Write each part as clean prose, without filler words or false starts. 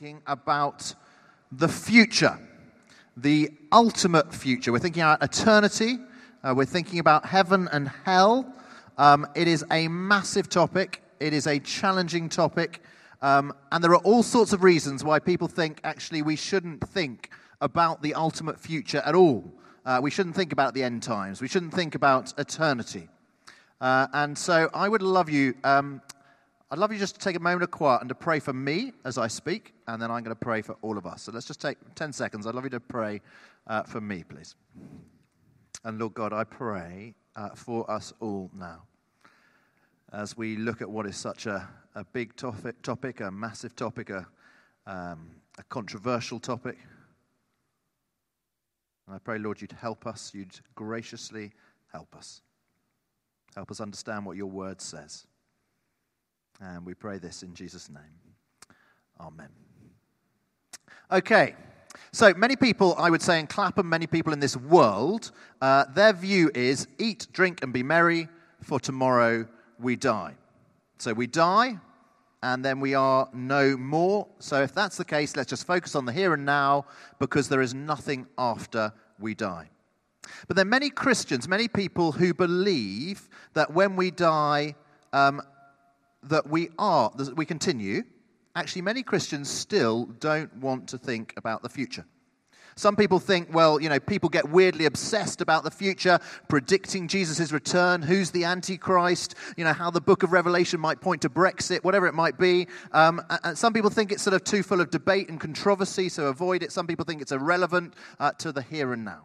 thinking about the future, the ultimate future. We're thinking about eternity. We're thinking about heaven and hell. It is a massive topic. It is a challenging topic. And there are all sorts of reasons why people think, actually, we shouldn't think about the ultimate future at all. We shouldn't think about the end times. We shouldn't think about eternity. And so I would love you... I'd love you just to take a moment of quiet and to pray for me as I speak, and then I'm going to pray for all of us. So let's just take 10 seconds. I'd love you to pray for me, please. And Lord God, I pray for us all now as we look at what is such a big topic, a massive topic, a controversial topic. And I pray, Lord, you'd help us. You'd graciously help us. Help us understand what your word says. And we pray this in Jesus' name. Amen. Okay, so many people, I would say in Clapham, many people in this world, their view is eat, drink, and be merry, for tomorrow we die. So we die, and then we are no more. So if that's the case, let's just focus on the here and now, because there is nothing after we die. But there are many Christians, many people who believe that when we die... that we continue. Actually, many Christians still don't want to think about the future. Some people think, well, you know, people get weirdly obsessed about the future, predicting Jesus' return, who's the Antichrist, you know, how the book of Revelation might point to Brexit, whatever it might be. And some people think it's sort of too full of debate and controversy, so avoid it. Some people think it's irrelevant to the here and now.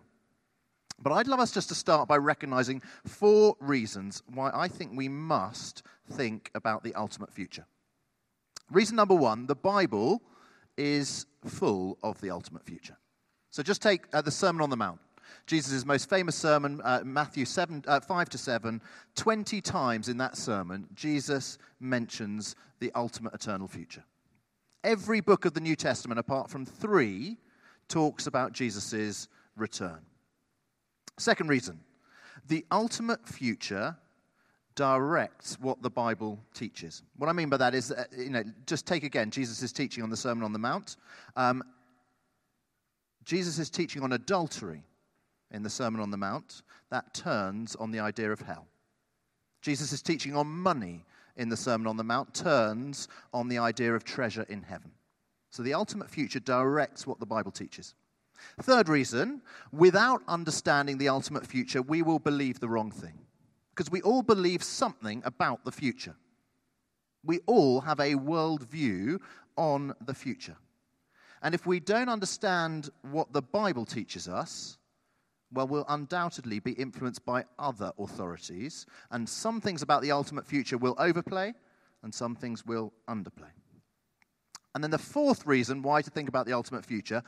But I'd love us just to start by recognizing four reasons why I think we must think about the ultimate future. Reason number one, the Bible is full of the ultimate future. So just take the Sermon on the Mount. Jesus' most famous sermon, Matthew 5 to 7, 20 times in that sermon, Jesus mentions the ultimate eternal future. Every book of the New Testament, apart from three, talks about Jesus' return. Second reason, the ultimate future directs what the Bible teaches. What I mean by that is, you know, just take again Jesus' teaching on the Sermon on the Mount. Jesus' teaching on adultery in the Sermon on the Mount, that turns on the idea of hell. Jesus' teaching on money in the Sermon on the Mount turns on the idea of treasure in heaven. So the ultimate future directs what the Bible teaches. Third reason, without understanding the ultimate future, we will believe the wrong thing. Because we all believe something about the future. We all have a worldview on the future. And if we don't understand what the Bible teaches us, well, we'll undoubtedly be influenced by other authorities. And some things about the ultimate future will overplay, and some things will underplay. And then the fourth reason why to think about the ultimate future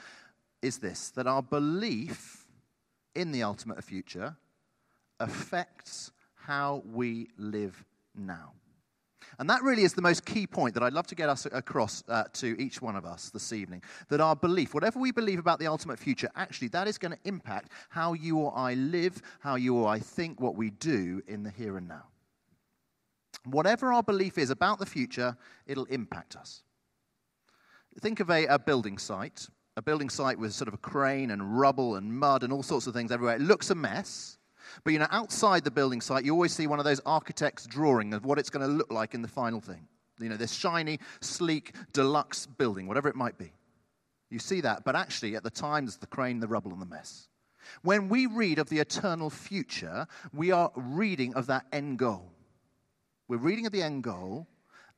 is this, that our belief in the ultimate future affects how we live now. And that really is the most key point that I'd love to get us across to each one of us this evening, that our belief, whatever we believe about the ultimate future, actually that is going to impact how you or I live, how you or I think, what we do in the here and now. Whatever our belief is about the future, it'll impact us. Think of a building site. A building site with sort of a crane and rubble and mud and all sorts of things everywhere. It looks a mess, but, you know, outside the building site, you always see one of those architects' drawing of what it's going to look like in the final thing. You know, this shiny, sleek, deluxe building, whatever it might be. You see that, but actually, at the time, there's the crane, the rubble, and the mess. When we read of the eternal future, we are reading of that end goal. We're reading of the end goal,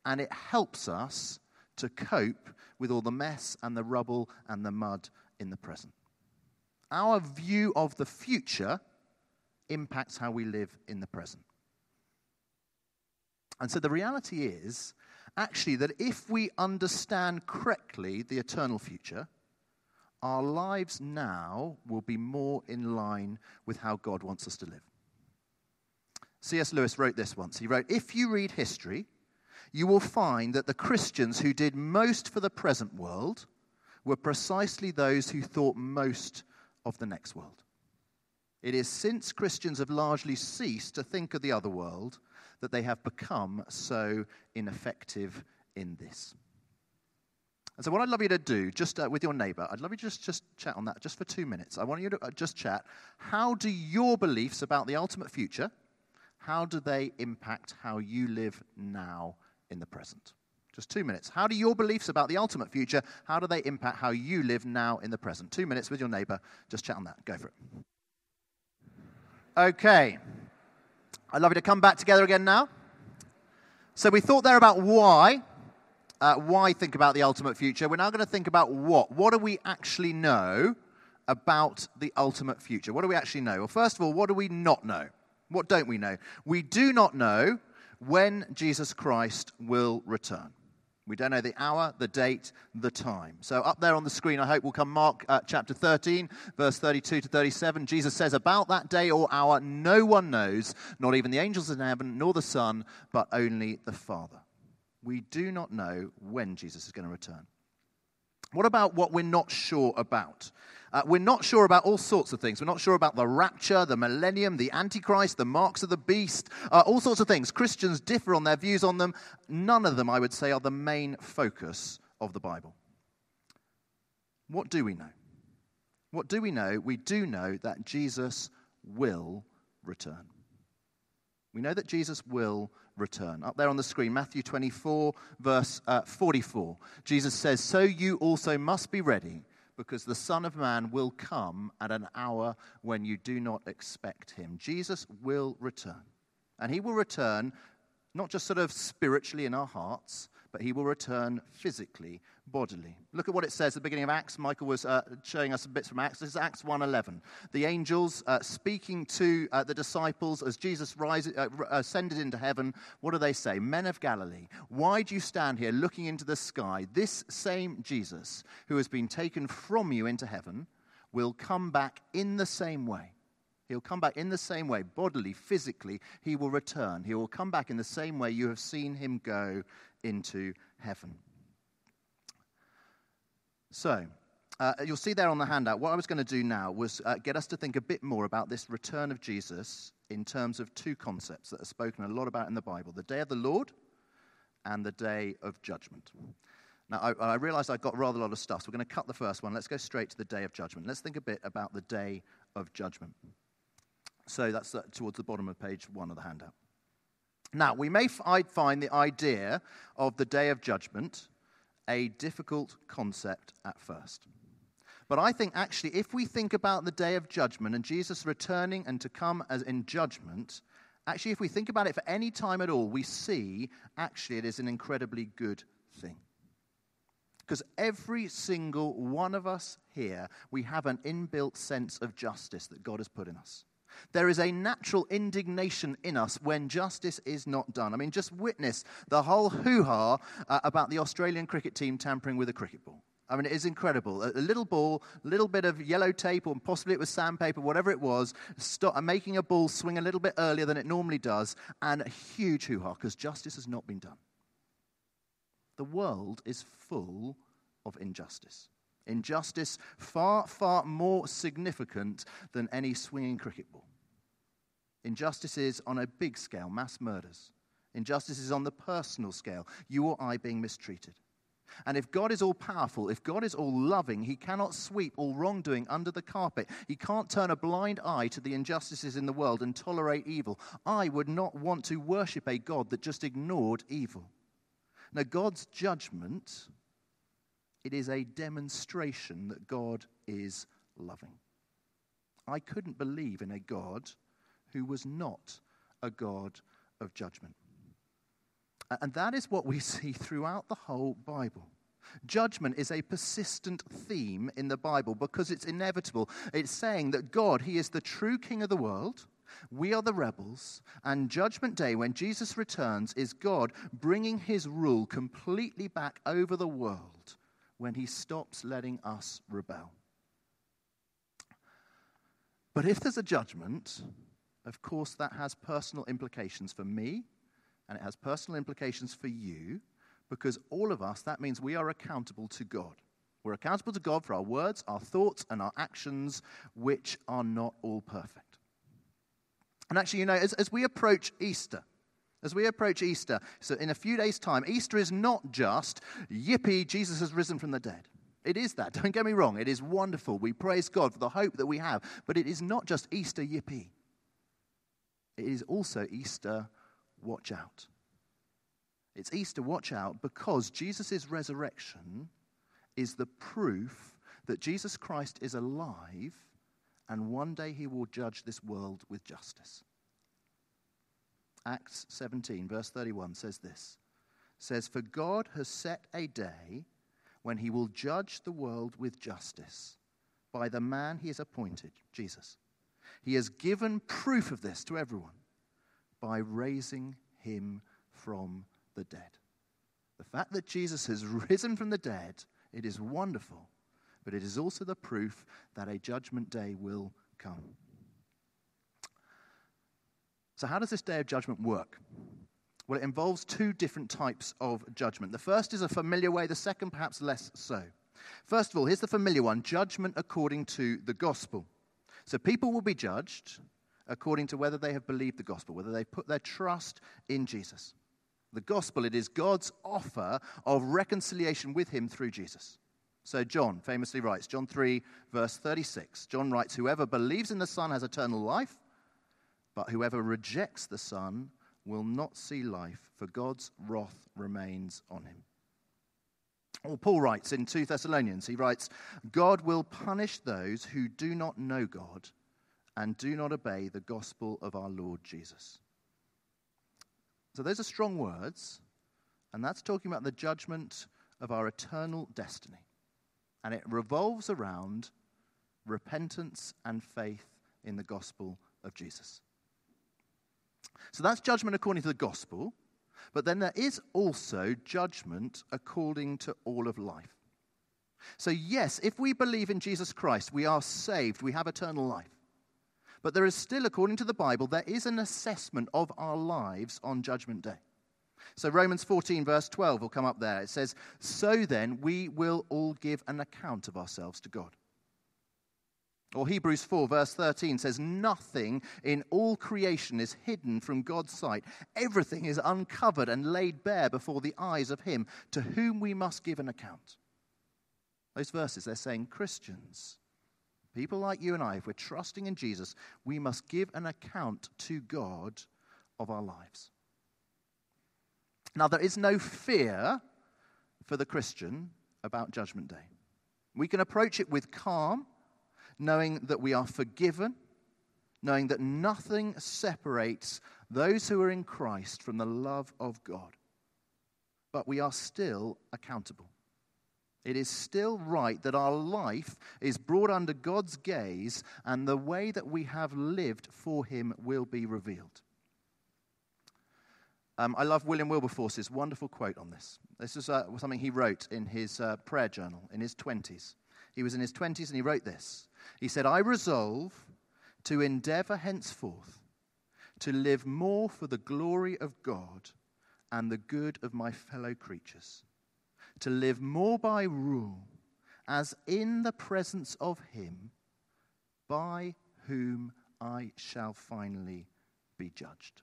and it helps us to cope with all the mess and the rubble and the mud in the present. Our view of the future impacts how we live in the present. And so the reality is, actually, that if we understand correctly the eternal future, our lives now will be more in line with how God wants us to live. C.S. Lewis wrote this once. He wrote, "If you read history, you will find that the Christians who did most for the present world were precisely those who thought most of the next world. It is since Christians have largely ceased to think of the other world that they have become so ineffective in this." And so what I'd love you to do, just with your neighbour, I'd love you to just chat on that just for 2 minutes. I want you to just chat. How do your beliefs about the ultimate future, how do they impact how you live now in the present? Just 2 minutes. How do your beliefs about the ultimate future, how do they impact how you live now in the present? 2 minutes with your neighbour. Just chat on that. Go for it. Okay. I'd love you to come back together again now. So we thought there about why think about the ultimate future. We're now going to think about what. What do we actually know about the ultimate future? What do we actually know? Well, first of all, what do we not know? What don't we know? We do not know when Jesus Christ will return. We don't know the hour, the date, the time. So up there on the screen, I hope, will come Mark chapter 13, verse 32 to 37. Jesus says, about that day or hour, no one knows, not even the angels in heaven, nor the Son, but only the Father. We do not know when Jesus is going to return. What about what we're not sure about? We're not sure about all sorts of things. We're not sure about the rapture, the millennium, the Antichrist, the marks of the beast, all sorts of things. Christians differ on their views on them. None of them, I would say, are the main focus of the Bible. What do we know? What do we know? We do know that Jesus will return. We know that Jesus will return. Up there on the screen, Matthew 24, verse 44. Jesus says, so you also must be ready, because the Son of Man will come at an hour when you do not expect him. Jesus will return. And he will return not just sort of spiritually in our hearts, but he will return physically, bodily. Look at what it says at the beginning of Acts. Michael was showing us some bits from Acts. This is Acts 1:11. The angels speaking to the disciples as Jesus ascended into heaven. What do they say? Men of Galilee, why do you stand here looking into the sky? This same Jesus who has been taken from you into heaven will come back in the same way. He'll come back in the same way, bodily, physically. He will return. He will come back in the same way you have seen him go into heaven. So, you'll see there on the handout, what I was going to do now was get us to think a bit more about this return of Jesus in terms of two concepts that are spoken a lot about in the Bible, the day of the Lord and the day of judgment. Now, I realized I've got rather a lot of stuff, so we're going to cut the first one. Let's go straight to the day of judgment. Let's think a bit about the day of judgment. So that's towards the bottom of page 1 of the handout. Now, we may find the idea of the day of judgment a difficult concept at first. But I think actually if we think about the day of judgment and Jesus returning and to come as in judgment, actually if we think about it for any time at all, we see actually it is an incredibly good thing. Because every single one of us here, we have an inbuilt sense of justice that God has put in us. There is a natural indignation in us when justice is not done. I mean, just witness the whole hoo-ha about the Australian cricket team tampering with a cricket ball. I mean, it is incredible. A little ball, a little bit of yellow tape, or possibly it was sandpaper, whatever it was, making a ball swing a little bit earlier than it normally does, and a huge hoo-ha because justice has not been done. The world is full of injustice. Injustice far, far more significant than any swinging cricket ball. Injustices on a big scale, mass murders. Injustices on the personal scale, you or I being mistreated. And if God is all-powerful, if God is all-loving, he cannot sweep all wrongdoing under the carpet. He can't turn a blind eye to the injustices in the world and tolerate evil. I would not want to worship a God that just ignored evil. Now, God's judgment, it is a demonstration that God is loving. I couldn't believe in a God who was not a God of judgment. And that is what we see throughout the whole Bible. Judgment is a persistent theme in the Bible because it's inevitable. It's saying that God, he is the true king of the world. We are the rebels, and Judgment Day, when Jesus returns, is God bringing his rule completely back over the world when he stops letting us rebel. But if there's a judgment, of course that has personal implications for me, and it has personal implications for you, because all of us, that means we are accountable to God. We're accountable to God for our words, our thoughts, and our actions, which are not all perfect. And actually, you know, as we approach Easter, As we approach Easter, so in a few days' time, Easter is not just, yippee, Jesus has risen from the dead. It is that, don't get me wrong. It is wonderful. We praise God for the hope that we have. But it is not just Easter, yippee. It is also Easter, watch out. It's Easter, watch out, because Jesus' resurrection is the proof that Jesus Christ is alive and one day he will judge this world with justice. Acts 17, verse 31 says this. It says, "For God has set a day when he will judge the world with justice by the man he has appointed, Jesus. He has given proof of this to everyone by raising him from the dead." The fact that Jesus has risen from the dead, it is wonderful, but it is also the proof that a judgment day will come. So how does this day of judgment work? Well, it involves two different types of judgment. The first is a familiar way, the second perhaps less so. First of all, here's the familiar one, judgment according to the gospel. So people will be judged according to whether they have believed the gospel, whether they've put their trust in Jesus. The gospel, it is God's offer of reconciliation with him through Jesus. So John famously writes, John 3, verse 36. John writes, "Whoever believes in the Son has eternal life, but whoever rejects the Son will not see life, for God's wrath remains on him." Or Paul writes in 2 Thessalonians, he writes, "God will punish those who do not know God and do not obey the gospel of our Lord Jesus." So those are strong words, and that's talking about the judgment of our eternal destiny. And it revolves around repentance and faith in the gospel of Jesus. So that's judgment according to the gospel, but then there is also judgment according to all of life. So yes, if we believe in Jesus Christ, we are saved, we have eternal life. But there is still, according to the Bible, there is an assessment of our lives on Judgment Day. So Romans 14, verse 12 will come up there. It says, "So then we will all give an account of ourselves to God." Or Hebrews 4, verse 13 says, "Nothing in all creation is hidden from God's sight. Everything is uncovered and laid bare before the eyes of him to whom we must give an account." Those verses, they're saying Christians, people like you and I, if we're trusting in Jesus, we must give an account to God of our lives. Now, there is no fear for the Christian about Judgment Day. We can approach it with calm, knowing that we are forgiven, knowing that nothing separates those who are in Christ from the love of God. But we are still accountable. It is still right that our life is brought under God's gaze, and the way that we have lived for him will be revealed. I love William Wilberforce's wonderful quote on this. This is something he wrote in his prayer journal in his 20s. He was in his 20s and he wrote this. He said, "I resolve to endeavor henceforth to live more for the glory of God and the good of my fellow creatures, to live more by rule, as in the presence of him, by whom I shall finally be judged."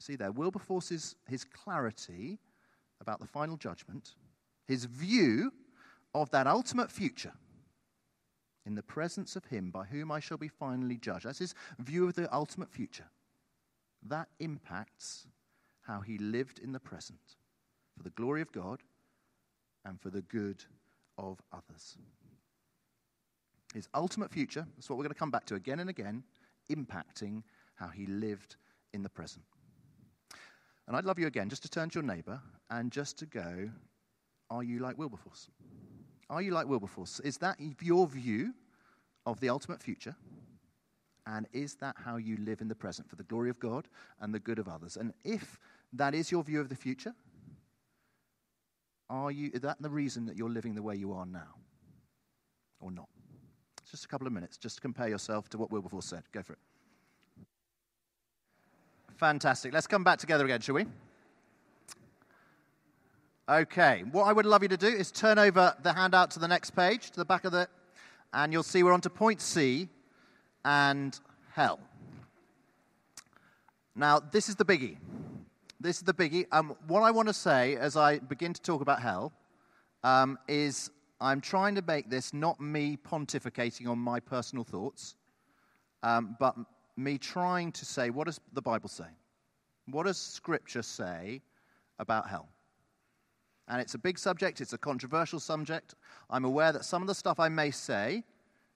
See there, Wilberforce's his clarity about the final judgment, his view of that ultimate future, in the presence of him by whom I shall be finally judged. That's his view of the ultimate future. That impacts how he lived in the present, for the glory of God and for the good of others. His ultimate future, that's what we're going to come back to again and again, impacting how he lived in the present. And I'd love you again just to turn to your neighbour and just to go, are you like Wilberforce? Are you like Wilberforce? Is that your view of the ultimate future? And is that how you live in the present, for the glory of God and the good of others? And if that is your view of the future, is that the reason that you're living the way you are now, or not? It's just a couple of minutes, just to compare yourself to what Wilberforce said. Go for it. Fantastic. Let's come back together again, shall we? Okay. What I would love you to do is turn over the handout to the next page, to the back of the, and you'll see we're on to point C and hell. Now, this is the biggie. This is the biggie. What I want to say as I begin to talk about hell is I'm trying to make this not me pontificating on my personal thoughts, but me trying to say, what does the Bible say? What does Scripture say about hell? And it's a big subject. It's a controversial subject. I'm aware that some of the stuff I may say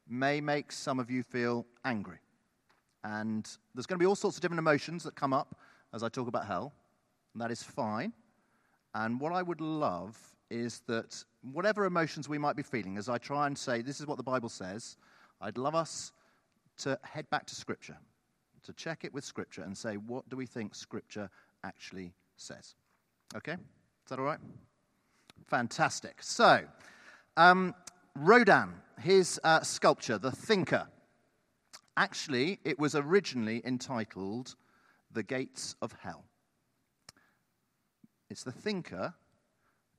may make some of you feel angry. And there's going to be all sorts of different emotions that come up as I talk about hell. And that is fine. And what I would love is that whatever emotions we might be feeling, as I try and say, this is what the Bible says, I'd love us to head back to Scripture, to check it with Scripture and say, what do we think Scripture actually says? Okay? Is that all right? Fantastic. So, Rodan, his sculpture, The Thinker. Actually, it was originally entitled The Gates of Hell. It's the thinker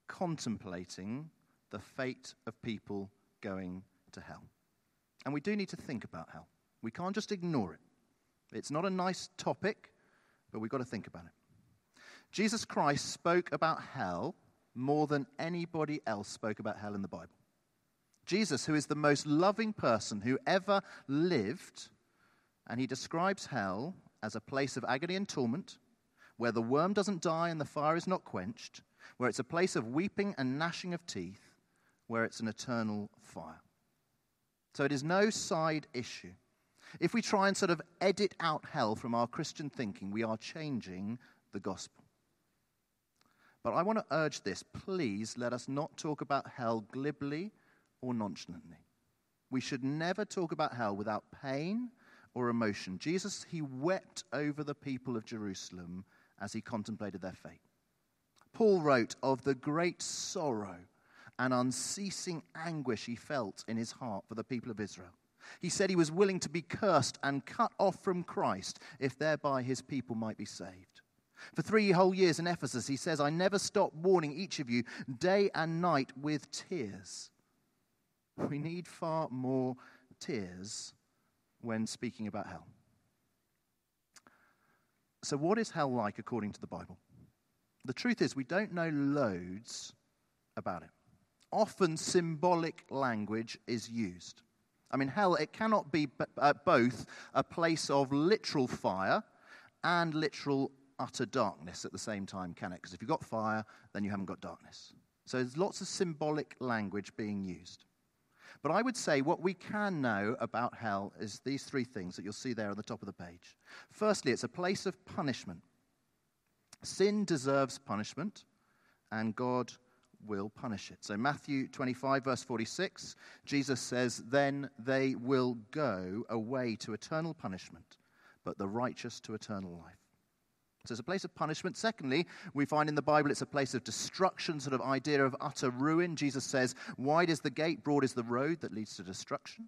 contemplating the fate of people going to hell. And we do need to think about hell. We can't just ignore it. It's not a nice topic, but we've got to think about it. Jesus Christ spoke about hell more than anybody else spoke about hell in the Bible. Jesus, who is the most loving person who ever lived, and he describes hell as a place of agony and torment, where the worm doesn't die and the fire is not quenched, where it's a place of weeping and gnashing of teeth, where it's an eternal fire. So it is no side issue. If we try and sort of edit out hell from our Christian thinking, we are changing the gospel. But I want to urge this. Please let us not talk about hell glibly or nonchalantly. We should never talk about hell without pain or emotion. Jesus, he wept over the people of Jerusalem as he contemplated their fate. Paul wrote of the great sorrow and unceasing anguish he felt in his heart for the people of Israel. He said he was willing to be cursed and cut off from Christ if thereby his people might be saved. For 3 whole years in Ephesus, he says, I never stopped warning each of you day and night with tears. We need far more tears when speaking about hell. So what is hell like according to the Bible? The truth is we don't know loads about it. Often symbolic language is used. I mean, hell, it cannot be both a place of literal fire and literal utter darkness at the same time, can it? Because if you've got fire, then you haven't got darkness. So there's lots of symbolic language being used. But I would say what we can know about hell is these 3 things that you'll see there on the top of the page. Firstly, it's a place of punishment. Sin deserves punishment, and God will punish it. So Matthew 25, verse 46, Jesus says, Then they will go away to eternal punishment, but the righteous to eternal life. So it's a place of punishment. Secondly, we find in the Bible it's a place of destruction, sort of idea of utter ruin. Jesus says, Wide is the gate, broad is the road that leads to destruction.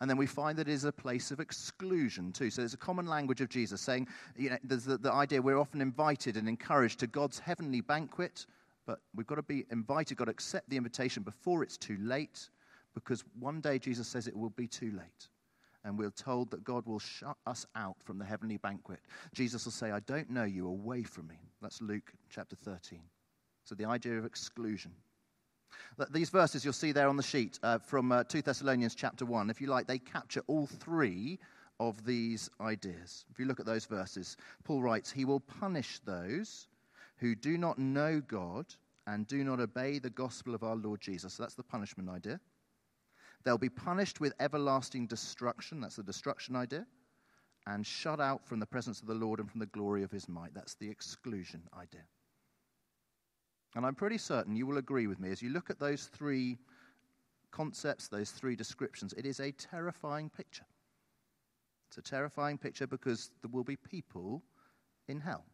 And then we find that it is a place of exclusion too. So there's a common language of Jesus saying, you know, there's the idea we're often invited and encouraged to God's heavenly banquet, but we've got to be invited, got to accept the invitation before it's too late, because one day Jesus says it will be too late. And we're told that God will shut us out from the heavenly banquet. Jesus will say, I don't know you, away from me. That's Luke chapter 13. So the idea of exclusion. These verses you'll see there on the sheet from 2 Thessalonians chapter 1. If you like, they capture all 3 of these ideas. If you look at those verses, Paul writes, He will punish those who do not know God and do not obey the gospel of our Lord Jesus. So that's the punishment idea. They'll be punished with everlasting destruction. That's the destruction idea. And shut out from the presence of the Lord and from the glory of his might. That's the exclusion idea. And I'm pretty certain you will agree with me. As you look at those 3 concepts, those 3 descriptions, it is a terrifying picture. It's a terrifying picture because there will be people in hell.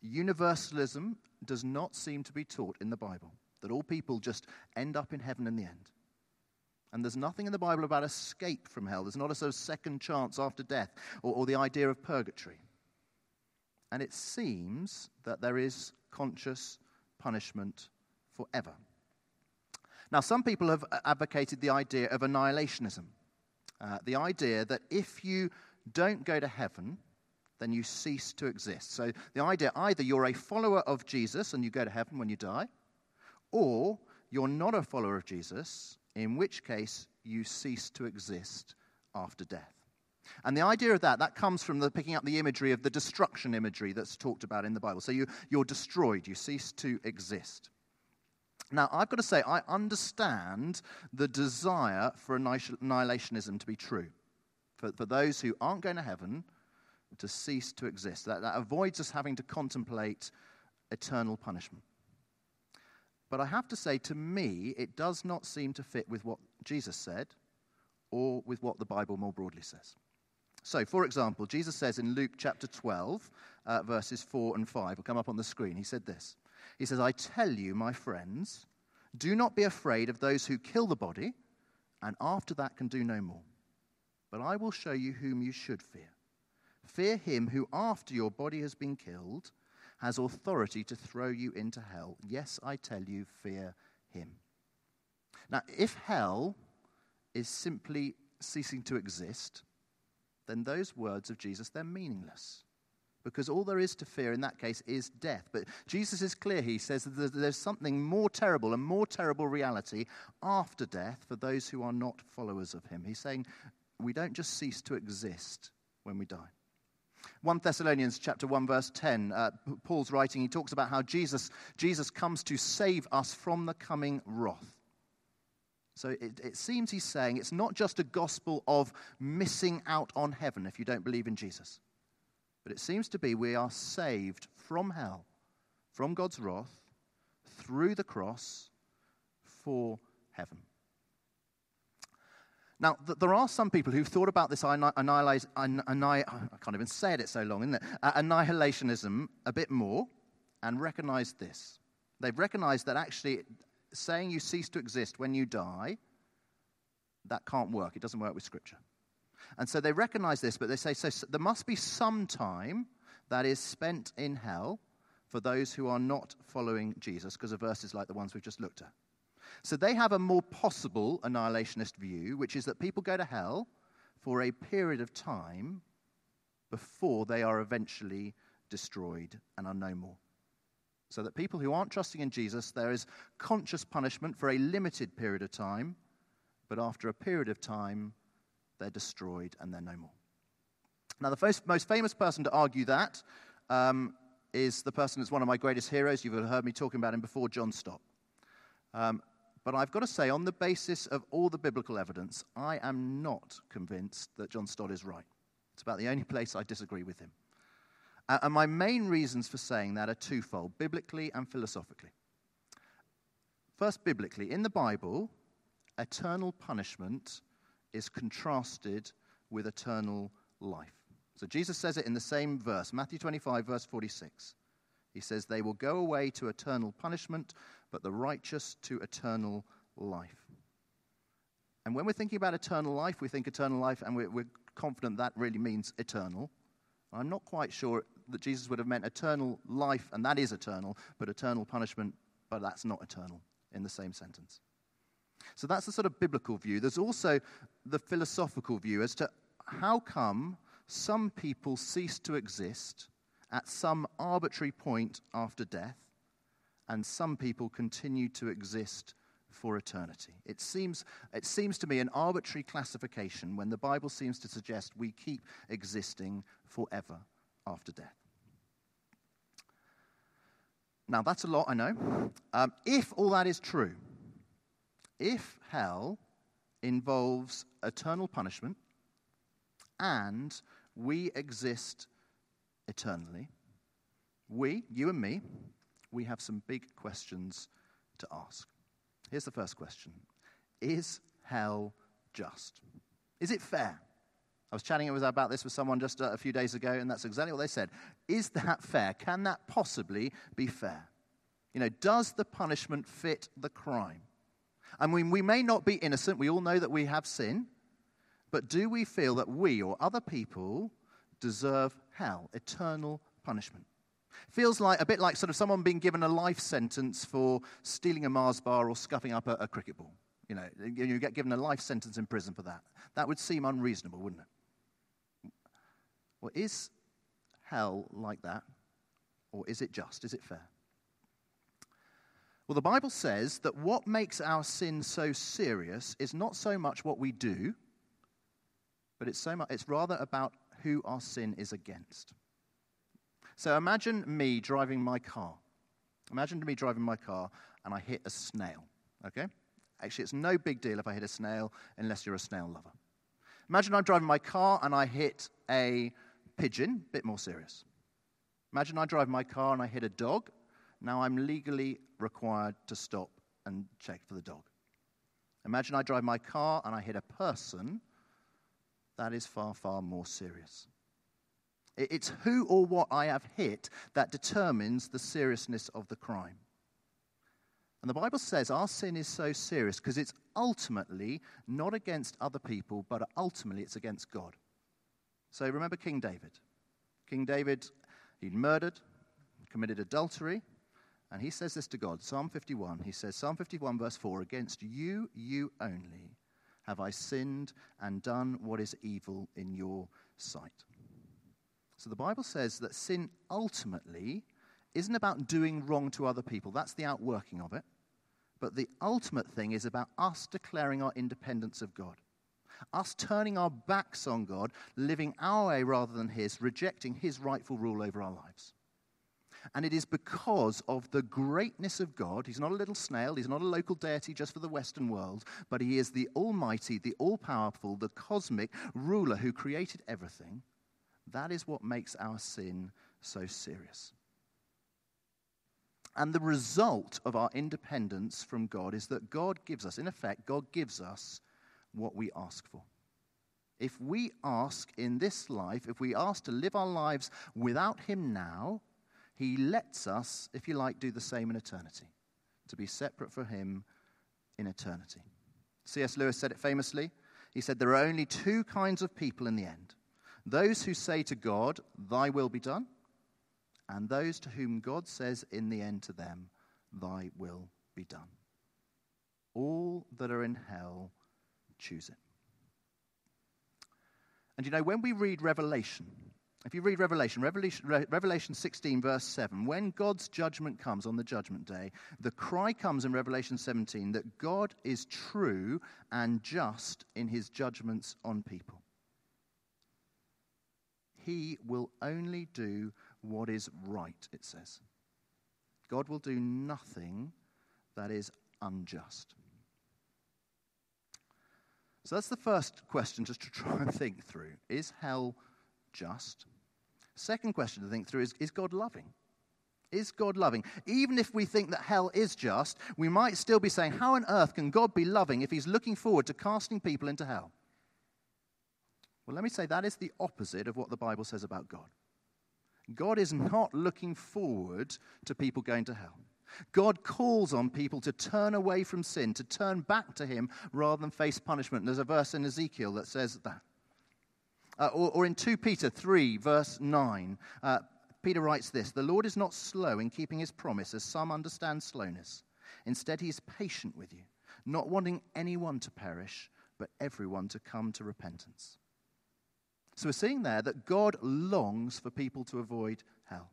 Universalism does not seem to be taught in the Bible, that all people just end up in heaven in the end. And there's nothing in the Bible about escape from hell. There's not a sort of second chance after death or the idea of purgatory. And it seems that there is conscious punishment forever. Now, some people have advocated the idea of annihilationism, the idea that if you don't go to heaven, then you cease to exist. So the idea, either you're a follower of Jesus and you go to heaven when you die, or you're not a follower of Jesus, in which case you cease to exist after death. And the idea of that comes from the picking up the imagery of the destruction imagery that's talked about in the Bible. So you're destroyed, you cease to exist. Now, I've got to say, I understand the desire for annihilationism to be true. For those who aren't going to heaven, to cease to exist. That avoids us having to contemplate eternal punishment. But I have to say, to me, it does not seem to fit with what Jesus said or with what the Bible more broadly says. So, for example, Jesus says in Luke chapter 12, verses 4 and 5, will come up on the screen, he said this. He says, I tell you, my friends, do not be afraid of those who kill the body, and after that can do no more. But I will show you whom you should fear. Fear him who, after your body has been killed, has authority to throw you into hell. Yes, I tell you, fear him. Now, if hell is simply ceasing to exist, then those words of Jesus, they're meaningless. Because all there is to fear in that case is death. But Jesus is clear. He says that there's something more terrible, a more terrible reality after death for those who are not followers of him. He's saying we don't just cease to exist when we die. 1 Thessalonians chapter 1, verse 10, Paul's writing, he talks about how Jesus comes to save us from the coming wrath. So it seems he's saying it's not just a gospel of missing out on heaven if you don't believe in Jesus. But it seems to be we are saved from hell, from God's wrath, through the cross, for heaven. Now, there are some people who've thought about this annihilationism a bit more and recognized this. They've recognized that actually saying you cease to exist when you die, that can't work. It doesn't work with Scripture. And so they recognize this, but they say, so there must be some time that is spent in hell for those who are not following Jesus because of verses like the ones we've just looked at. So they have a more possible annihilationist view, which is that people go to hell for a period of time before they are eventually destroyed and are no more. So that people who aren't trusting in Jesus, there is conscious punishment for a limited period of time, but after a period of time, they're destroyed and they're no more. Now, the most famous person to argue that is the person that's one of my greatest heroes. You've heard me talking about him before, John Stott. But I've got to say, on the basis of all the biblical evidence, I am not convinced that John Stott is right. It's about the only place I disagree with him. And my main reasons for saying that are twofold, biblically and philosophically. First, biblically, in the Bible, eternal punishment is contrasted with eternal life. So Jesus says it in the same verse, Matthew 25, verse 46. He says, they will go away to eternal punishment, but the righteous to eternal life. And when we're thinking about eternal life, we think eternal life, and we're confident that really means eternal. I'm not quite sure that Jesus would have meant eternal life, and that is eternal, but eternal punishment, but that's not eternal, in the same sentence. So that's the sort of biblical view. There's also the philosophical view as to how come some people cease to exist at some arbitrary point after death, and some people continue to exist for eternity. It seems to me an arbitrary classification when the Bible seems to suggest we keep existing forever after death. Now, that's a lot, I know. If all that is true, if hell involves eternal punishment and we exist eternally, you and me, we have some big questions to ask. Here's the first question. Is hell just? Is it fair? I was chatting about this with someone just a few days ago, and that's exactly what they said. Is that fair? Can that possibly be fair? You know, does the punishment fit the crime? I mean, we may not be innocent. We all know that we have sin. But do we feel that we or other people deserve hell, eternal punishment? Feels like a bit like sort of someone being given a life sentence for stealing a Mars bar or scuffing up a cricket ball. You know, you get given a life sentence in prison for that. That would seem unreasonable, wouldn't it? Well, is hell like that? Or is it just? Is it fair? Well, the Bible says that what makes our sin so serious is not so much what we do, but it's rather about who our sin is against. So imagine me driving my car. And I hit a snail, okay? Actually, it's no big deal if I hit a snail, unless you're a snail lover. Imagine I'm driving my car and I hit a pigeon, a bit more serious. Imagine I drive my car and I hit a dog. Now I'm legally required to stop and check for the dog. Imagine I drive my car and I hit a person. That is far, far more serious. It's who or what I have hit that determines the seriousness of the crime. And the Bible says our sin is so serious because it's ultimately not against other people, but ultimately it's against God. So remember King David. King David, he'd murdered, committed adultery, and he says this to God, Psalm 51. He says, Psalm 51, verse 4, against you, you only, have I sinned and done what is evil in your sight. So the Bible says that sin ultimately isn't about doing wrong to other people. That's the outworking of it. But the ultimate thing is about us declaring our independence of God. Us turning our backs on God, living our way rather than his, rejecting his rightful rule over our lives. And it is because of the greatness of God. He's not a little snail. He's not a local deity just for the Western world. But he is the almighty, the all-powerful, the cosmic ruler who created everything. That is what makes our sin so serious. And the result of our independence from God is that God gives us, in effect, God gives us what we ask for. If we ask in this life, if we ask to live our lives without him now, he lets us, if you like, do the same in eternity, to be separate from him in eternity. C.S. Lewis said it famously. He said, there are only two kinds of people in the end. Those who say to God, thy will be done, and those to whom God says in the end to them, thy will be done. All that are in hell choose it. And you know, when we read Revelation, if you read Revelation 16, verse 7, when God's judgment comes on the judgment day, the cry comes in Revelation 17 that God is true and just in his judgments on people. He will only do what is right, it says. God will do nothing that is unjust. So that's the first question, just to try and think through. Is hell just? Second question to think through is God loving? Is God loving? Even if we think that hell is just, we might still be saying, how on earth can God be loving if he's looking forward to casting people into hell? Well, let me say that is the opposite of what the Bible says about God. God is not looking forward to people going to hell. God calls on people to turn away from sin, to turn back to him rather than face punishment. And there's a verse in Ezekiel that says that. Or in 2 Peter 3, verse 9, Peter writes this, the Lord is not slow in keeping his promise, as some understand slowness. Instead, he is patient with you, not wanting anyone to perish, but everyone to come to repentance. So we're seeing there that God longs for people to avoid hell.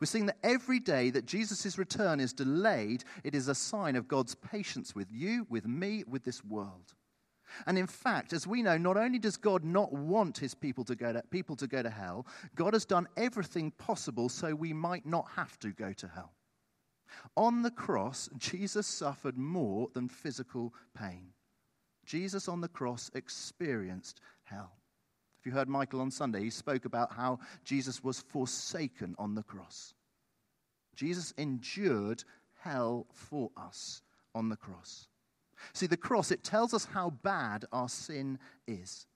We're seeing that every day that Jesus' return is delayed, it is a sign of God's patience with you, with me, with this world. And in fact, as we know, not only does God not want his people to go to hell, God has done everything possible so we might not have to go to hell. On the cross, Jesus suffered more than physical pain. Jesus on the cross experienced hell. You heard Michael on Sunday. He spoke about how Jesus was forsaken on the cross. Jesus endured hell for us on the cross. See, the cross, it tells us how bad our sin is.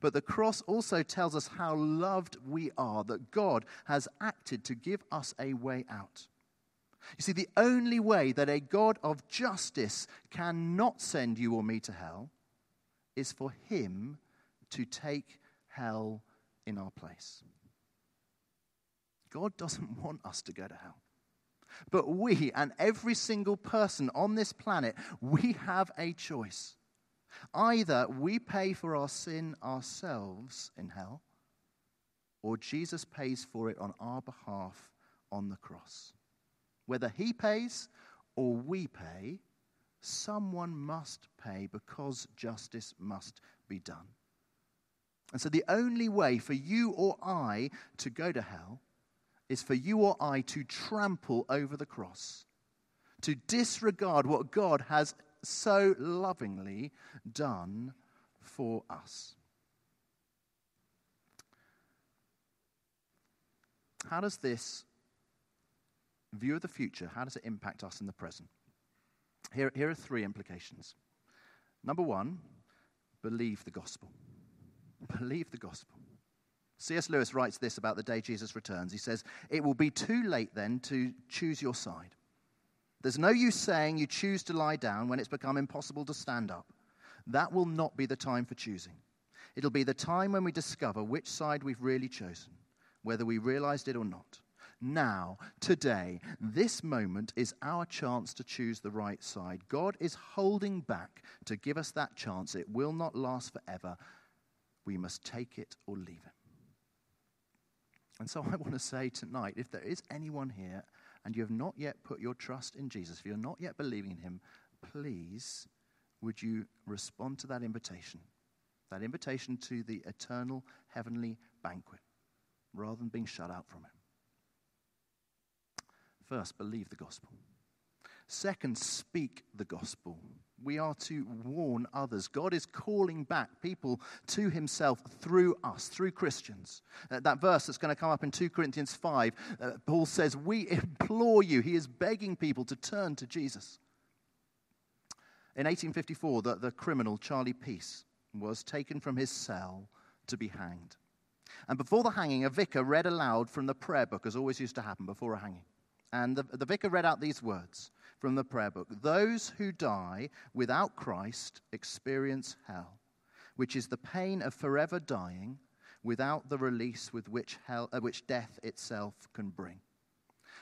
But the cross also tells us how loved we are, that God has acted to give us a way out. You see, the only way that a God of justice cannot send you or me to hell is for him to take hell in our place. God doesn't want us to go to hell. But we and every single person on this planet, we have a choice. Either we pay for our sin ourselves in hell, or Jesus pays for it on our behalf on the cross. Whether he pays or we pay, someone must pay because justice must be done. And so the only way for you or I to go to hell is for you or I to trample over the cross, to disregard what God has so lovingly done for us. How does this view of the future, how does it impact us in the present? Here are three implications. Number one, believe the gospel. Believe the gospel. C.S. Lewis writes this about the day Jesus returns. He says, "It will be too late then to choose your side. There's no use saying you choose to lie down when it's become impossible to stand up. That will not be the time for choosing. It'll be the time when we discover which side we've really chosen, whether we realized it or not. Now, today, this moment is our chance to choose the right side. God is holding back to give us that chance. It will not last forever. We must take it or leave it." And so I want to say tonight, if there is anyone here and you have not yet put your trust in Jesus, if you're not yet believing in him, please, would you respond to that invitation to the eternal heavenly banquet, rather than being shut out from it. First, believe the gospel. Second, speak the gospel. We are to warn others. God is calling back people to himself through us, through Christians. That verse that's going to come up in 2 Corinthians 5, Paul says, "We implore you." He is begging people to turn to Jesus. In 1854, the criminal Charlie Peace was taken from his cell to be hanged. And before the hanging, a vicar read aloud from the prayer book, as always used to happen before a hanging. And the vicar read out these words from the prayer book: "Those who die without Christ experience hell, which is the pain of forever dying without the release with which death itself can bring."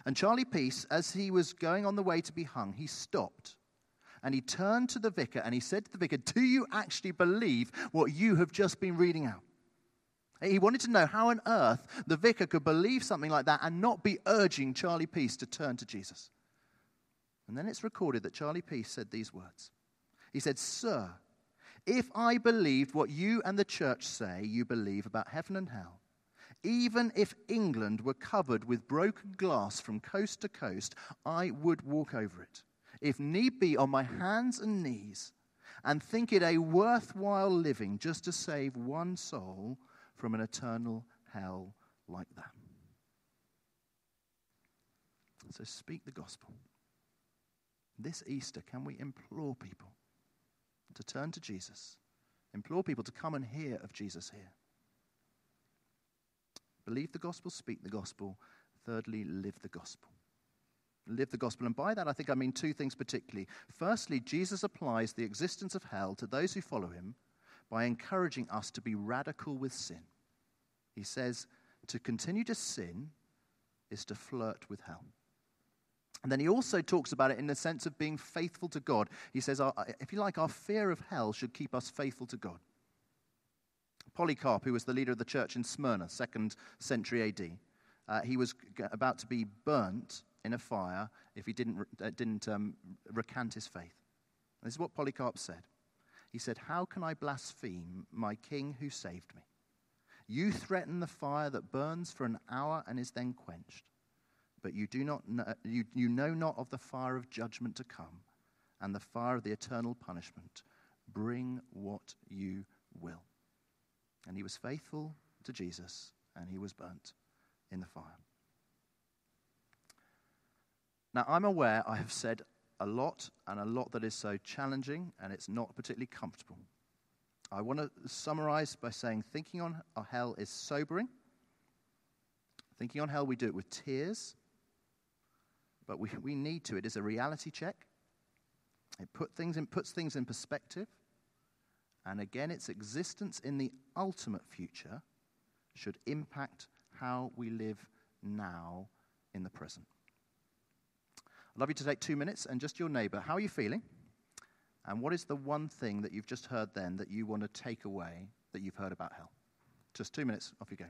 And Charlie Peace, as he was going on the way to be hung, he stopped and he turned to the vicar and he said to the vicar, "Do you actually believe what you have just been reading out?" He wanted to know how on earth the vicar could believe something like that and not be urging Charlie Peace to turn to Jesus. And then it's recorded that Charlie Peace said these words. He said, "Sir, if I believed what you and the church say you believe about heaven and hell, even if England were covered with broken glass from coast to coast, I would walk over it, if need be, on my hands and knees, and think it a worthwhile living just to save one soul from an eternal hell like that." So speak the gospel. This Easter, can we implore people to turn to Jesus? Implore people to come and hear of Jesus here. Believe the gospel, speak the gospel. Thirdly, live the gospel. Live the gospel. And by that, I think I mean two things particularly. Firstly, Jesus applies the existence of hell to those who follow him by encouraging us to be radical with sin. He says, to continue to sin is to flirt with hell. And then he also talks about it in the sense of being faithful to God. He says, if you like, our fear of hell should keep us faithful to God. Polycarp, who was the leader of the church in Smyrna, 2nd century AD, he was about to be burnt in a fire if he didn't recant his faith. This is what Polycarp said. He said, "How can I blaspheme my king who saved me? You threaten the fire that burns for an hour and is then quenched, but you know not of the fire of judgment to come and the fire of the eternal punishment. Bring what you will." And he was faithful to Jesus, and he was burnt in the fire. Now, I'm aware I have said a lot that is so challenging, and it's not particularly comfortable. I want to summarize by saying thinking on hell is sobering. Thinking on hell, we do it with tears, but we need to. It is a reality check. It puts things in perspective, and again, its existence in the ultimate future should impact how we live now in the present. I'd love you to take 2 minutes and just your neighbour. How are you feeling? And what is the one thing that you've just heard then that you want to take away that you've heard about hell? Just 2 minutes, off you go.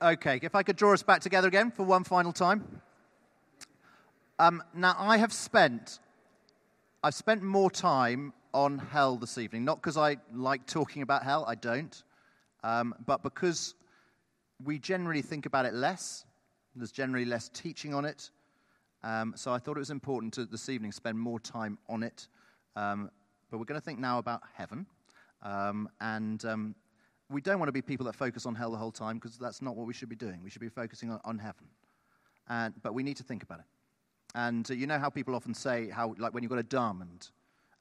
Okay, if I could draw us back together again for one final time. Now, I've spent more time on hell this evening, not because I like talking about hell, I don't, but because we generally think about it less. There's generally less teaching on it, so I thought it was important to this evening spend more time on it. But we're going to think now about heaven, and we don't want to be people that focus on hell the whole time, because that's not what we should be doing. We should be focusing on heaven, but we need to think about it. And you know how people often say how, like, when you've got a diamond,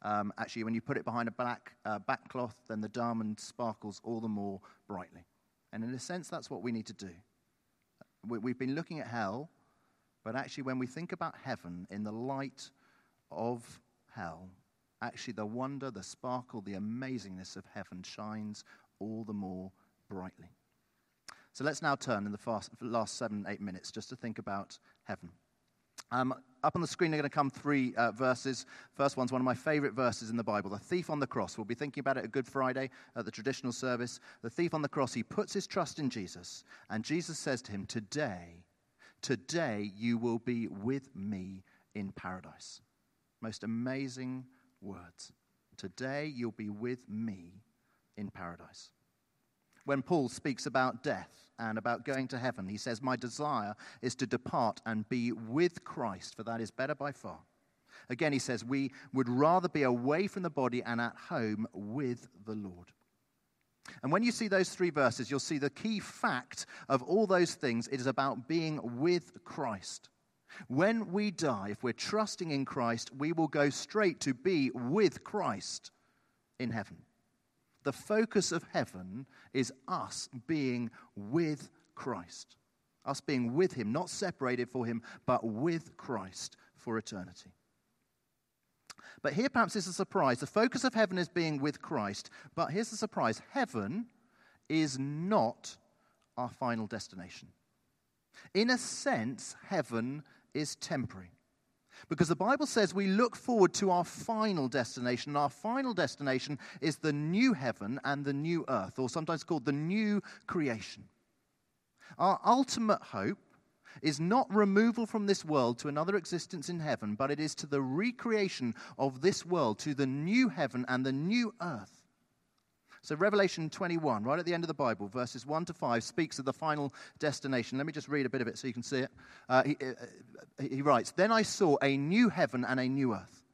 actually when you put it behind a black backcloth, then the diamond sparkles all the more brightly. And in a sense, that's what we need to do. We've been looking at hell, but actually when we think about heaven in the light of hell, actually the wonder, the sparkle, the amazingness of heaven shines all the more brightly. So let's now turn in the last 7-8 minutes just to think about heaven. Up on the screen are going to come three verses. First one's one of my favourite verses in the Bible, the thief on the cross. We'll be thinking about it at Good Friday at the traditional service. The thief on the cross, he puts his trust in Jesus, and Jesus says to him, today you will be with me in paradise. Most amazing words. Today you'll be with me in paradise. When Paul speaks about death and about going to heaven, he says, my desire is to depart and be with Christ, for that is better by far. Again, he says, we would rather be away from the body and at home with the Lord. And when you see those three verses, you'll see the key fact of all those things. It is about being with Christ. When we die, if we're trusting in Christ, we will go straight to be with Christ in heaven. The focus of heaven is us being with Christ. Us being with him, not separated for him, but with Christ for eternity. But here perhaps is a surprise. The focus of heaven is being with Christ, but here's the surprise. Heaven is not our final destination. In a sense, heaven is temporary. Because the Bible says we look forward to our final destination. Our final destination is the new heaven and the new earth, or sometimes called the new creation. Our ultimate hope is not removal from this world to another existence in heaven, but it is to the recreation of this world, to the new heaven and the new earth. So Revelation 21, right at the end of the Bible, verses 1-5, speaks of the final destination. Let me just read a bit of it so you can see it. He writes, Then I saw a new heaven and a new earth,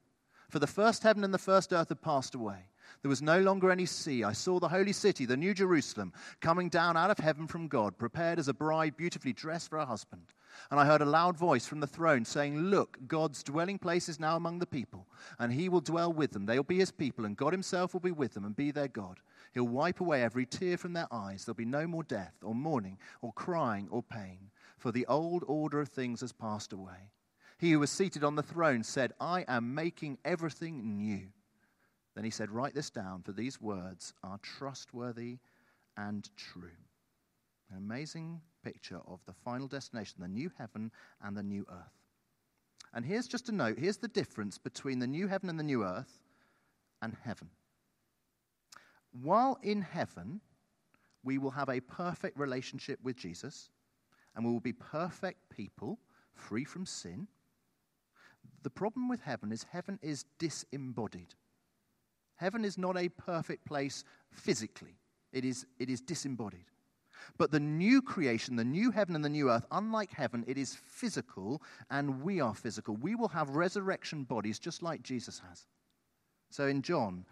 for the first heaven and the first earth had passed away. There was no longer any sea. I saw the holy city, the new Jerusalem, coming down out of heaven from God, prepared as a bride beautifully dressed for her husband. And I heard a loud voice from the throne saying, Look, God's dwelling place is now among the people, and he will dwell with them. They will be his people, and God himself will be with them and be their God. He'll wipe away every tear from their eyes. There'll be no more death or mourning or crying or pain, for the old order of things has passed away. He who was seated on the throne said, I am making everything new. Then he said, Write this down, for these words are trustworthy and true. An amazing picture of the final destination, the new heaven and the new earth. And here's just a note, here's the difference between the new heaven and the new earth and heaven. While in heaven, we will have a perfect relationship with Jesus, and we will be perfect people, free from sin. The problem with heaven is disembodied. Heaven is not a perfect place physically. It is disembodied. But the new creation, the new heaven and the new earth, unlike heaven, it is physical, and we are physical. We will have resurrection bodies just like Jesus has. So in John,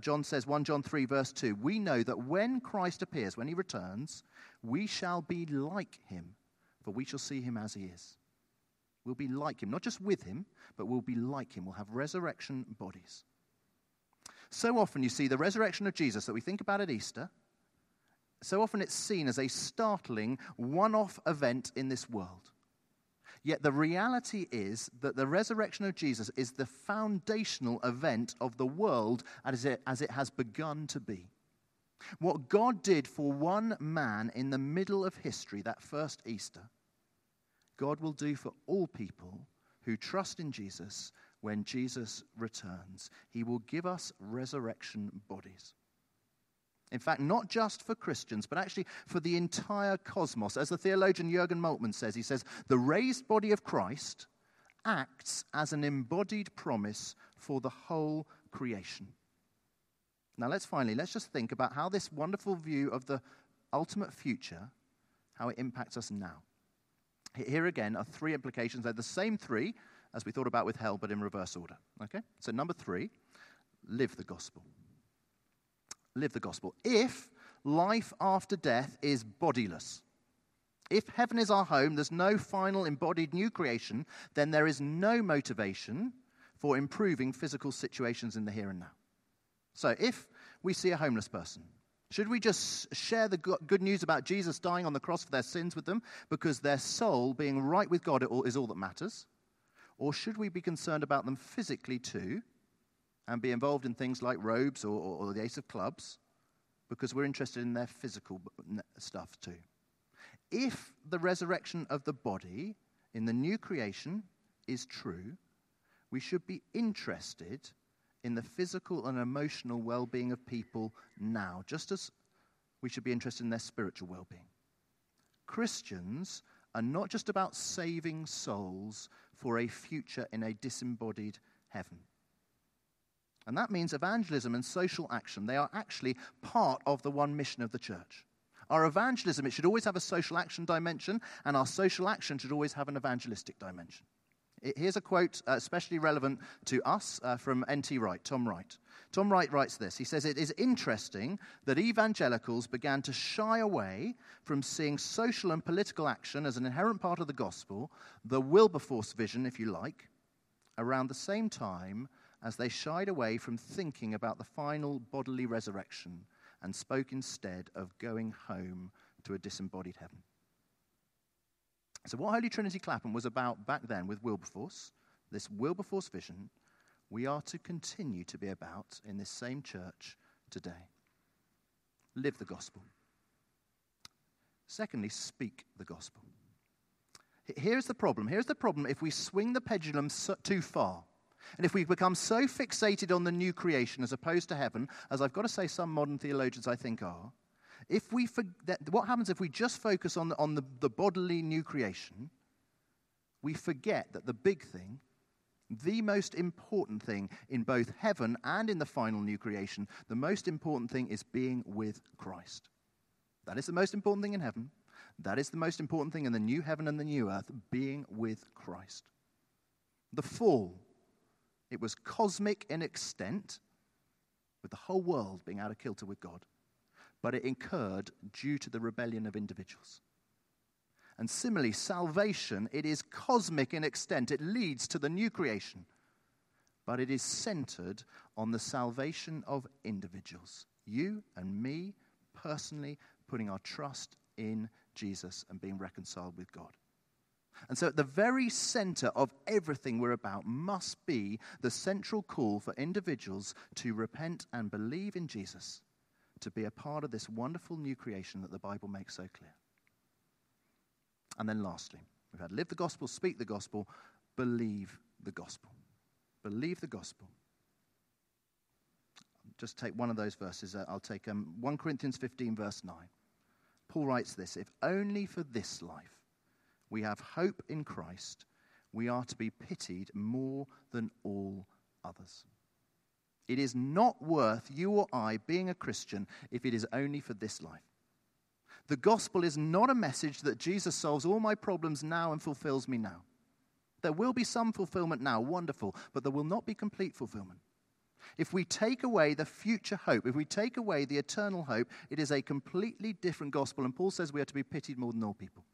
John says, 1 John 3, verse 2, we know that when Christ appears, when he returns, we shall be like him, for we shall see him as he is. We'll be like him, not just with him, but we'll be like him. We'll have resurrection bodies. So often you see the resurrection of Jesus that we think about at Easter, so often it's seen as a startling one-off event in this world. Yet the reality is that the resurrection of Jesus is the foundational event of the world as it has begun to be. What God did for one man in the middle of history, that first Easter, God will do for all people who trust in Jesus when Jesus returns. He will give us resurrection bodies. In fact, not just for Christians, but actually for the entire cosmos. As the theologian Jürgen Moltmann says, he says, the raised body of Christ acts as an embodied promise for the whole creation. Now, let's just think about how this wonderful view of the ultimate future, how it impacts us now. Here again are three implications. They're the same three as we thought about with hell, but in reverse order. Okay? So number three, live the gospel. Live the gospel. If life after death is bodiless, if heaven is our home, there's no final embodied new creation, then there is no motivation for improving physical situations in the here and now. So if we see a homeless person, should we just share the good news about Jesus dying on the cross for their sins with them because their soul being right with God is all that matters? Or should we be concerned about them physically too and be involved in things like robes or the ace of clubs because we're interested in their physical stuff too? If the resurrection of the body in the new creation is true, we should be interested in the physical and emotional well-being of people now, just as we should be interested in their spiritual well-being. Christians are not just about saving souls for a future in a disembodied heaven. And that means evangelism and social action, they are actually part of the one mission of the church. Our evangelism, it should always have a social action dimension, and our social action should always have an evangelistic dimension. Here's a quote especially relevant to us from N.T. Wright, Tom Wright. Tom Wright writes this. He says, it is interesting that evangelicals began to shy away from seeing social and political action as an inherent part of the gospel, the Wilberforce vision, if you like, around the same time as they shied away from thinking about the final bodily resurrection and spoke instead of going home to a disembodied heaven. So what Holy Trinity Clapham was about back then with Wilberforce, this Wilberforce vision, we are to continue to be about in this same church today. Live the gospel. Secondly, speak the gospel. Here's the problem. Here's the problem if we swing the pendulum too far, and if we become so fixated on the new creation as opposed to heaven, as I've got to say some modern theologians I think are, what happens if we just focus on the bodily new creation? We forget that the big thing, the most important thing in both heaven and in the final new creation, the most important thing is being with Christ. That is the most important thing in heaven. That is the most important thing in the new heaven and the new earth, being with Christ. The fall, it was cosmic in extent, with the whole world being out of kilter with God. But it incurred due to the rebellion of individuals. And similarly, salvation, it is cosmic in extent. It leads to the new creation. But it is centered on the salvation of individuals. You and me, personally, putting our trust in Jesus and being reconciled with God. And so at the very center of everything we're about must be the central call for individuals to repent and believe in Jesus, to be a part of this wonderful new creation that the Bible makes so clear. And then lastly, we've had live the gospel, speak the gospel, believe the gospel. Believe the gospel. Just take one of those verses. I'll take 1 Corinthians 15, verse 9. Paul writes this, if only for this life we have hope in Christ, we are to be pitied more than all others. It is not worth you or I being a Christian if it is only for this life. The gospel is not a message that Jesus solves all my problems now and fulfills me now. There will be some fulfillment now, wonderful, but there will not be complete fulfillment. If we take away the future hope, if we take away the eternal hope, it is a completely different gospel. And Paul says we are to be pitied more than all people.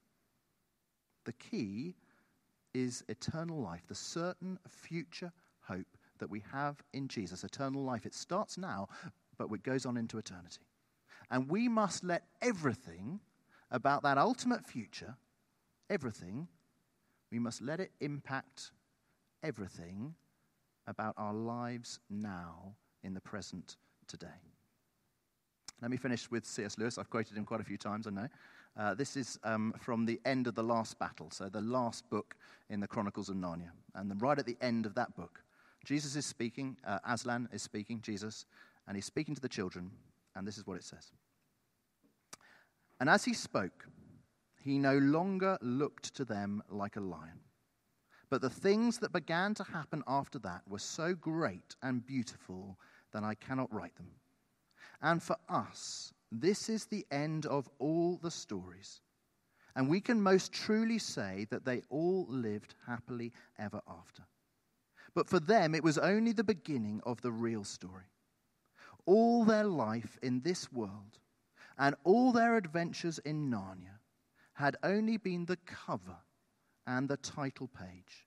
The key is eternal life, the certain future hope that we have in Jesus, eternal life. It starts now, but it goes on into eternity. And we must let everything about that ultimate future, everything, we must let it impact everything about our lives now in the present today. Let me finish with C.S. Lewis. I've quoted him quite a few times, I know. This is from The End of the Last Battle, so the last book in the Chronicles of Narnia. And then right at the end of that book, Jesus is speaking, Aslan is speaking, Jesus, and he's speaking to the children, And this is what it says. And as he spoke, he no longer looked to them like a lion. But the things that began to happen after that were so great and beautiful that I cannot write them. And for us, this is the end of all the stories. And we can most truly say that they all lived happily ever after. But for them, it was only the beginning of the real story. All their life in this world and all their adventures in Narnia had only been the cover and the title page.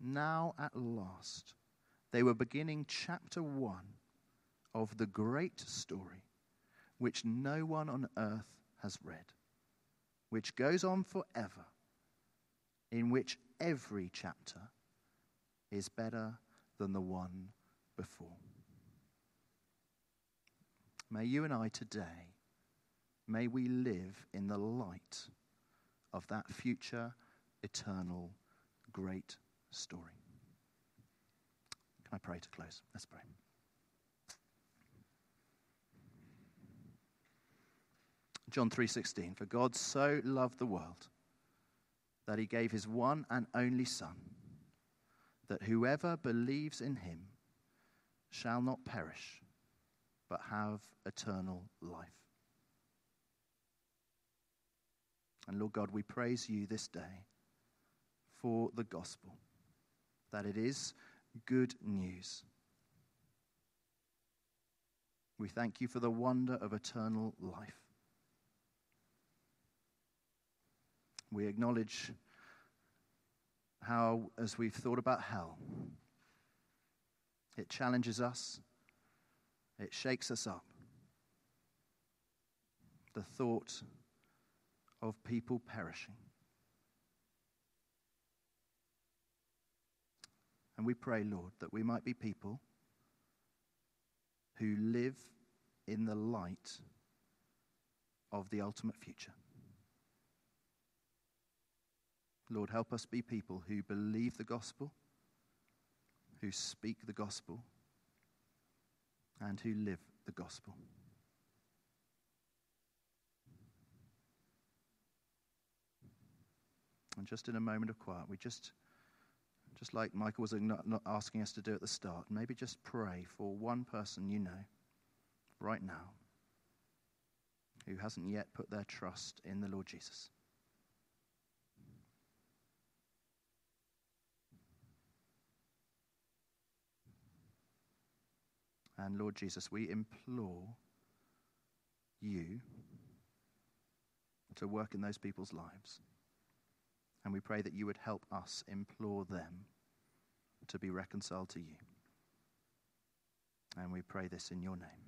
Now, at last, they were beginning chapter 1 of the great story which no one on earth has read, which goes on forever, in which every chapter is better than the one before. May you and I today, may we live in the light of that future, eternal, great story. Can I pray to close? Let's pray. John 3:16, for God so loved the world that he gave his one and only Son, that whoever believes in him shall not perish, but have eternal life. And Lord God, we praise you this day for the gospel, that it is good news. We thank you for the wonder of eternal life. We acknowledge how, as we've thought about hell, it challenges us, it shakes us up. The thought of people perishing. And we pray, Lord, that we might be people who live in the light of the ultimate future. Lord, help us be people who believe the gospel, who speak the gospel, and who live the gospel. And just in a moment of quiet, we just like Michael was not asking us to do at the start, maybe just pray for one person you know right now who hasn't yet put their trust in the Lord Jesus. And Lord Jesus, we implore you to work in those people's lives. And we pray that you would help us implore them to be reconciled to you. And we pray this in your name.